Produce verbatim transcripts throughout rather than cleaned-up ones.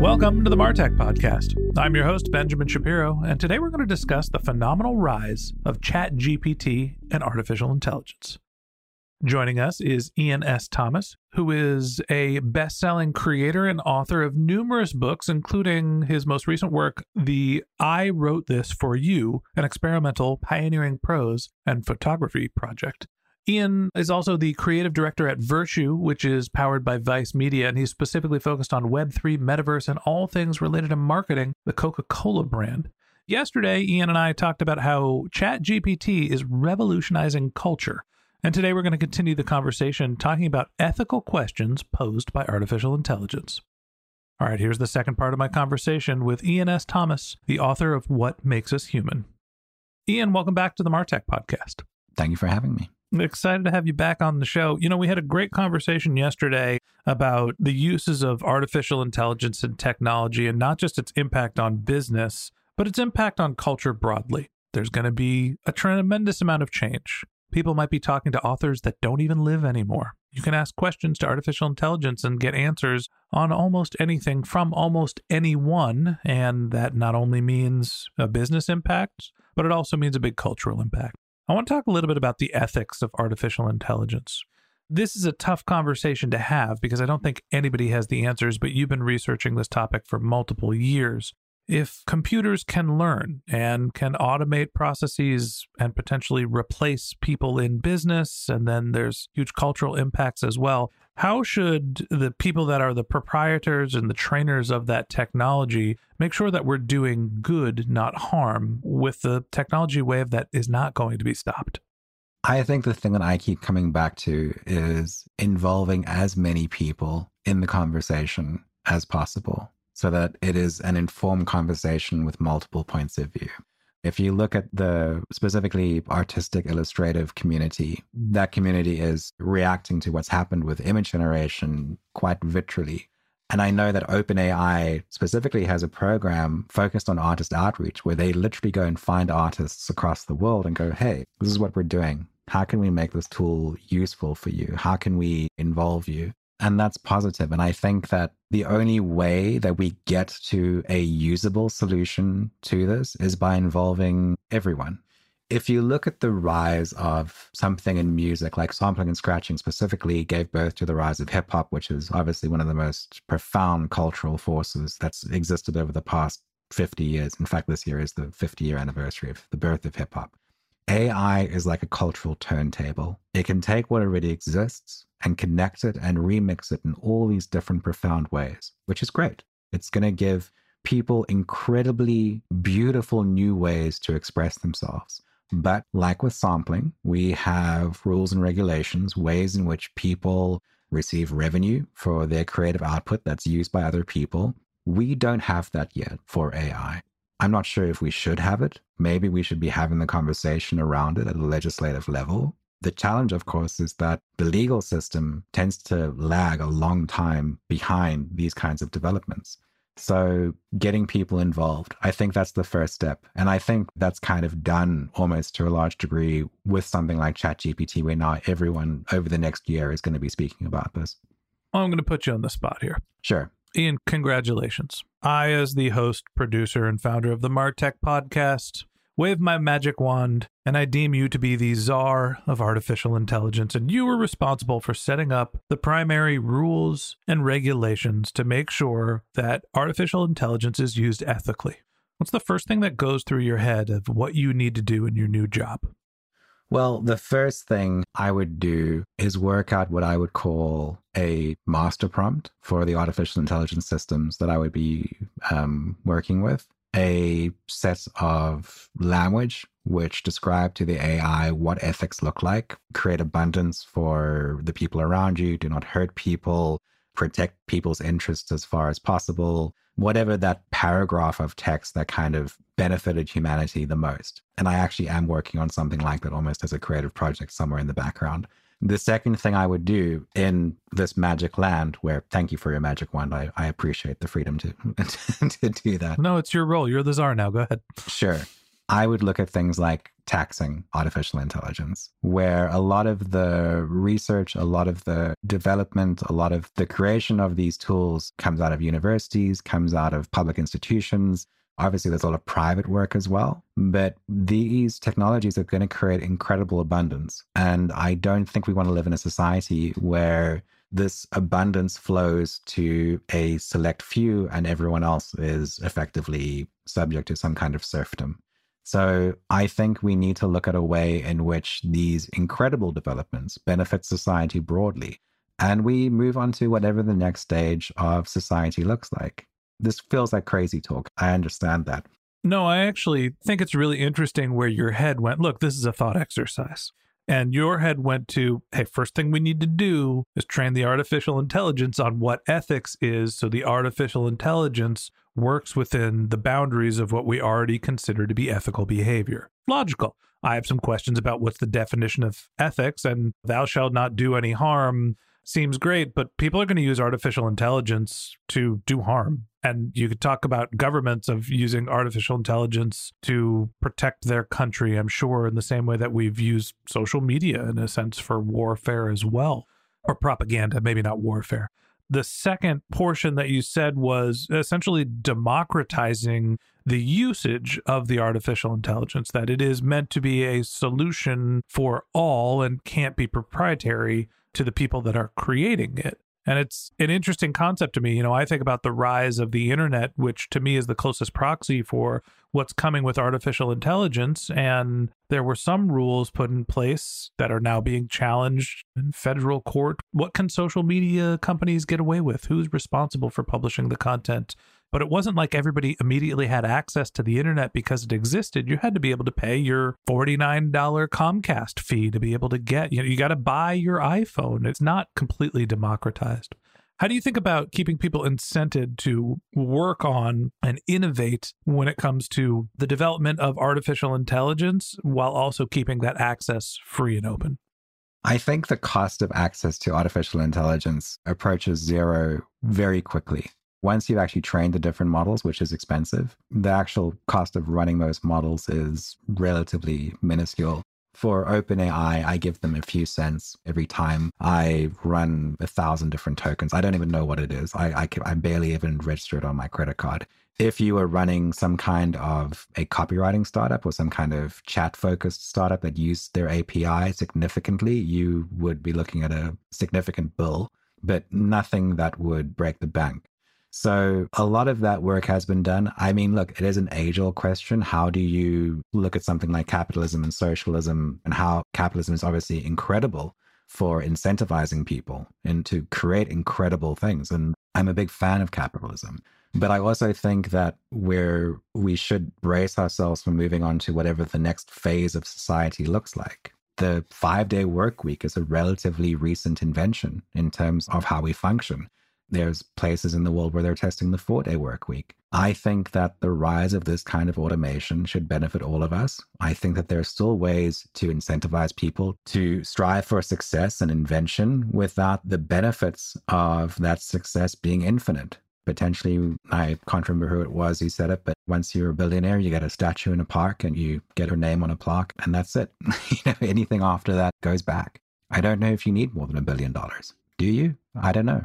Welcome to the MarTech Podcast. I'm your host, Benjamin Shapiro, and today we're going to discuss the phenomenal rise of ChatGPT and artificial intelligence. Joining us is Iain S. Thomas, who is a best-selling creator and author of numerous books, including his most recent work, The I Wrote This for You, an experimental pioneering prose and photography project. Iain is also the creative director at Virtue, which is powered by Vice Media, and he's specifically focused on web three, metaverse, and all things related to marketing the Coca-Cola brand. Yesterday, Iain and I talked about how ChatGPT is revolutionizing culture, and today we're going to continue the conversation talking about ethical questions posed by artificial intelligence. All right, here's the second part of my conversation with Iain S. Thomas, the author of What Makes Us Human. Iain, welcome back to the MarTech Podcast. Thank you for having me. Excited to have you back on the show. You know, we had a great conversation yesterday about the uses of artificial intelligence and technology, and not just its impact on business, but its impact on culture broadly. There's going to be a tremendous amount of change. People might be talking to authors that don't even live anymore. You can ask questions to artificial intelligence and get answers on almost anything from almost anyone, and that not only means a business impact, but it also means a big cultural impact. I want to talk a little bit about the ethics of artificial intelligence. This is a tough conversation to have because I don't think anybody has the answers, but you've been researching this topic for multiple years. If computers can learn and can automate processes and potentially replace people in business, and then there's huge cultural impacts as well, how should the people that are the proprietors and the trainers of that technology make sure that we're doing good, not harm, with the technology wave that is not going to be stopped? I think the thing that I keep coming back to is involving as many people in the conversation as possible so that it is an informed conversation with multiple points of view. If you look at the specifically artistic illustrative community, that community is reacting to what's happened with image generation quite vitrally. And I know that OpenAI specifically has a program focused on artist outreach where they literally go and find artists across the world and go, hey, this is what we're doing. How can we make this tool useful for you? How can we involve you? And that's positive. And I think that the only way that we get to a usable solution to this is by involving everyone. If you look at the rise of something in music, like sampling and scratching specifically gave birth to the rise of hip hop, which is obviously one of the most profound cultural forces that's existed over the past fifty years. In fact, this year is the fifty year anniversary of the birth of hip hop. A I is like a cultural turntable. It can take what already exists and connect it and remix it in all these different profound ways, which is great. It's going to give people incredibly beautiful new ways to express themselves. But like with sampling, we have rules and regulations, ways in which people receive revenue for their creative output that's used by other people. We don't have that yet for A I. I'm not sure if we should have it. Maybe we should be having the conversation around it at a legislative level. The challenge, of course, is that the legal system tends to lag a long time behind these kinds of developments. So getting people involved, I think that's the first step. And I think that's kind of done almost to a large degree with something like ChatGPT, where now everyone over the next year is going to be speaking about this. I'm going to put you on the spot here. Sure. Iain, congratulations. I, as the host, producer, and founder of the MarTech Podcast, wave my magic wand, and I deem you to be the czar of artificial intelligence, and you were responsible for setting up the primary rules and regulations to make sure that artificial intelligence is used ethically. What's the first thing that goes through your head of what you need to do in your new job? Well, the first thing I would do is work out what I would call a master prompt for the artificial intelligence systems that I would be um, working with. A set of language which describe to the A I what ethics look like, create abundance for the people around you, do not hurt people, protect people's interests as far as possible, whatever that paragraph of text that kind of benefited humanity the most. And I actually am working on something like that almost as a creative project somewhere in the background. The second thing I would do in this magic land where, thank you for your magic wand, I, I appreciate the freedom to, to do that. No, it's your role. You're the czar now. Go ahead. Sure. I would look at things like taxing artificial intelligence, where a lot of the research, a lot of the development, a lot of the creation of these tools comes out of universities, comes out of public institutions. Obviously, there's a lot of private work as well, but these technologies are going to create incredible abundance. And I don't think we want to live in a society where this abundance flows to a select few and everyone else is effectively subject to some kind of serfdom. So I think we need to look at a way in which these incredible developments benefit society broadly, and we move on to whatever the next stage of society looks like. This feels like crazy talk. I understand that. No, I actually think it's really interesting where your head went. Look, this is a thought exercise. And your head went to, hey, first thing we need to do is train the artificial intelligence on what ethics is, so the artificial intelligence works within the boundaries of what we already consider to be ethical behavior. Logical. I have some questions about what's the definition of ethics, and thou shalt not do any harm seems great, but people are going to use artificial intelligence to do harm. And you could talk about governments of using artificial intelligence to protect their country, I'm sure, in the same way that we've used social media, in a sense, for warfare as well, or propaganda, maybe not warfare. The second portion that you said was essentially democratizing the usage of the artificial intelligence, that it is meant to be a solution for all and can't be proprietary to the people that are creating it. And it's an interesting concept to me. You know, I think about the rise of the internet, which to me is the closest proxy for what's coming with artificial intelligence. And there were some rules put in place that are now being challenged in federal court. What can social media companies get away with? Who's responsible for publishing the content? But it wasn't like everybody immediately had access to the internet because it existed. You had to be able to pay your forty-nine dollars Comcast fee to be able to get, you know, you got to buy your iPhone. It's not completely democratized. How do you think about keeping people incented to work on and innovate when it comes to the development of artificial intelligence while also keeping that access free and open? I think the cost of access to artificial intelligence approaches zero very quickly. Once you've actually trained the different models, which is expensive, the actual cost of running those models is relatively minuscule. For OpenAI, I give them a few cents every time I run a thousand different tokens. I don't even know what it is. I, I, I barely even register it on my credit card. If you were running some kind of a copywriting startup or some kind of chat-focused startup that used their A P I significantly, you would be looking at a significant bill, but nothing that would break the bank. So a lot of that work has been done. I mean, look, it is an age-old question. How do you look at something like capitalism and socialism, and how capitalism is obviously incredible for incentivizing people and to create incredible things? And I'm a big fan of capitalism. But I also think that we're, we should brace ourselves for moving on to whatever the next phase of society looks like. The five-day work week is a relatively recent invention in terms of how we function. There's places in the world where they're testing the four-day work week. I think that the rise of this kind of automation should benefit all of us. I think that there are still ways to incentivize people to strive for success and invention without the benefits of that success being infinite. Potentially, I can't remember who it was who said it, but once you're a billionaire, you get a statue in a park and you get her name on a plaque, and that's it. You know, anything after that goes back. I don't know if you need more than a billion dollars. Do you? I don't know.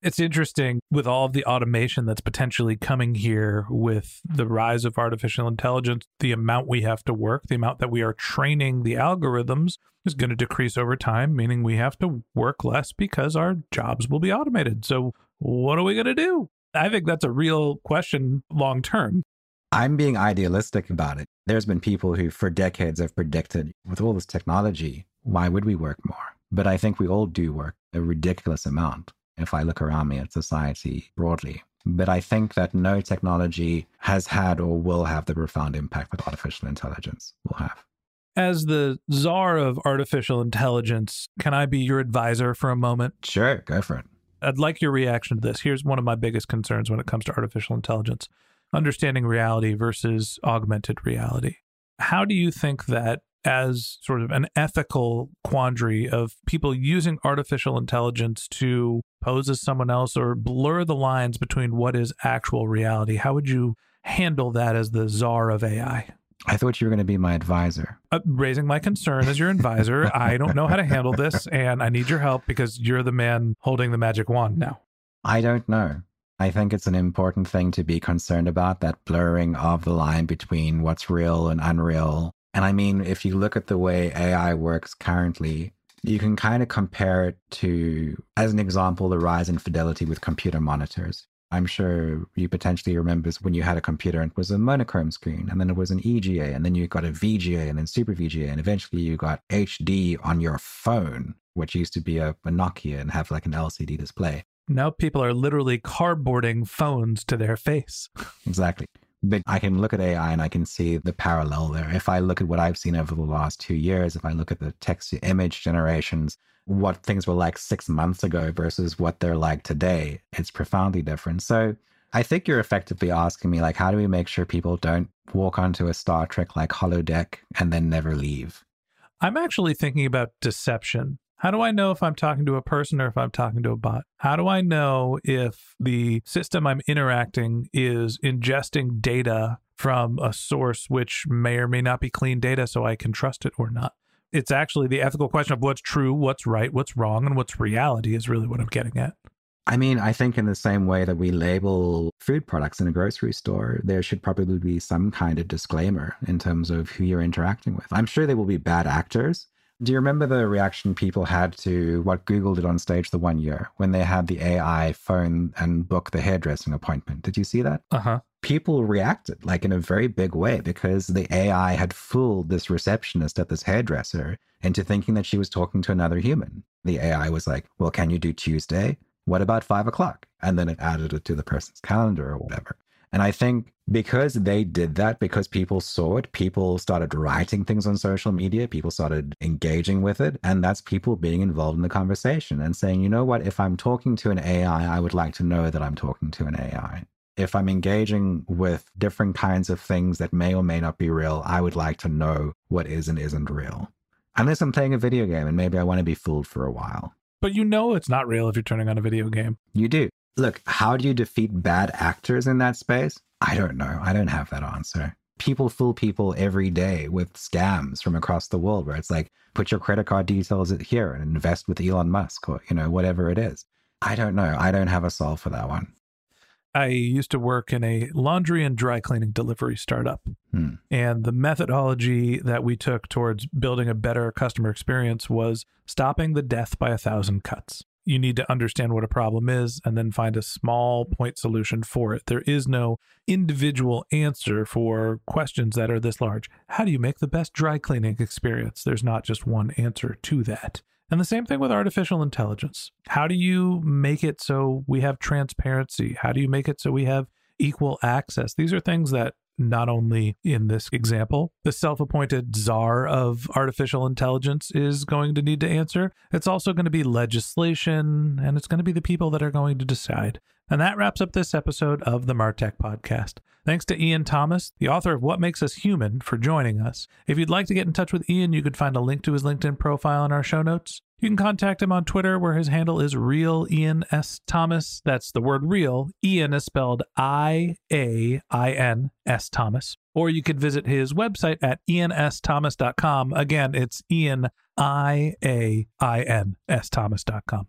It's interesting with all of the automation that's potentially coming here with the rise of artificial intelligence, the amount we have to work, the amount that we are training the algorithms is going to decrease over time, meaning we have to work less because our jobs will be automated. So what are we going to do? I think that's a real question long term. I'm being idealistic about it. There's been people who for decades have predicted with all this technology, why would we work more? But I think we all do work a ridiculous amount. If I look around me at society broadly. But I think that no technology has had or will have the profound impact that artificial intelligence will have. As the czar of artificial intelligence, can I be your advisor for a moment? Sure, go for it. I'd like your reaction to this. Here's one of my biggest concerns when it comes to artificial intelligence, understanding reality versus augmented reality. How do you think that as sort of an ethical quandary of people using artificial intelligence to pose as someone else or blur the lines between what is actual reality? How would you handle that as the czar of A I? I thought you were going to be my advisor. Uh, raising my concern as your advisor. I don't know how to handle this, and I need your help because you're the man holding the magic wand now. I don't know. I think it's an important thing to be concerned about, that blurring of the line between what's real and unreal. And I mean, if you look at the way A I works currently, you can kind of compare it to, as an example, the rise in fidelity with computer monitors. I'm sure you potentially remember when you had a computer and it was a monochrome screen, and then it was an E G A, and then you got a V G A, and then Super V G A, and eventually you got H D on your phone, which used to be a, a Nokia and have like an L C D display. Now people are literally cardboarding phones to their face. Exactly. But I can look at A I and I can see the parallel there. If I look at what I've seen over the last two years, if I look at the text to image generations, what things were like six months ago versus what they're like today, it's profoundly different. So I think you're effectively asking me, like, how do we make sure people don't walk onto a Star Trek like Holodeck and then never leave? I'm actually thinking about deception. How do I know if I'm talking to a person or if I'm talking to a bot? How do I know if the system I'm interacting is ingesting data from a source which may or may not be clean data so I can trust it or not? It's actually the ethical question of what's true, what's right, what's wrong, and what's reality is really what I'm getting at. I mean, I think in the same way that we label food products in a grocery store, there should probably be some kind of disclaimer in terms of who you're interacting with. I'm sure there will be bad actors. Do you remember the reaction people had to what Google did on stage the one year when they had the A I phone and book the hairdressing appointment? Did you see that? Uh-huh. People reacted like in a very big way because the A I had fooled this receptionist at this hairdresser into thinking that she was talking to another human. The A I was like, well, can you do Tuesday? what about five o'clock? And then it added it to the person's calendar or whatever. And I think because they did that, because people saw it, people started writing things on social media, people started engaging with it. And that's people being involved in the conversation and saying, you know what, if I'm talking to an A I, I would like to know that I'm talking to an A I. If I'm engaging with different kinds of things that may or may not be real, I would like to know what is and isn't real. Unless I'm playing a video game and maybe I want to be fooled for a while. But you know it's not real if you're turning on a video game. You do. Look, how do you defeat bad actors in that space? I don't know. I don't have that answer. People fool people every day with scams from across the world where it's like, put your credit card details here and invest with Elon Musk or, you know, whatever it is. I don't know. I don't have a solve for that one. I used to work in a laundry and dry cleaning delivery startup. Hmm. And the methodology that we took towards building a better customer experience was stopping the death by a thousand cuts. You need to understand what a problem is and then find a small point solution for it. There is no individual answer for questions that are this large. How do you make the best dry cleaning experience? There's not just one answer to that. And the same thing with artificial intelligence. How do you make it so we have transparency? How do you make it so we have equal access? These are things that not only in this example, the self-appointed czar of artificial intelligence is going to need to answer. It's also going to be legislation, and it's going to be the people that are going to decide. And that wraps up this episode of the MarTech Podcast. Thanks to Iain Thomas, the author of What Makes Us Human, for joining us. If you'd like to get in touch with Iain, you could find a link to his LinkedIn profile in our show notes. You can contact him on Twitter, where his handle is Real Iain S. Thomas. That's the word real. Iain is spelled I A I N S. Thomas. Or you could visit his website at iain s thomas dot com. Again, it's Iain, I A I N S. Thomas dot com.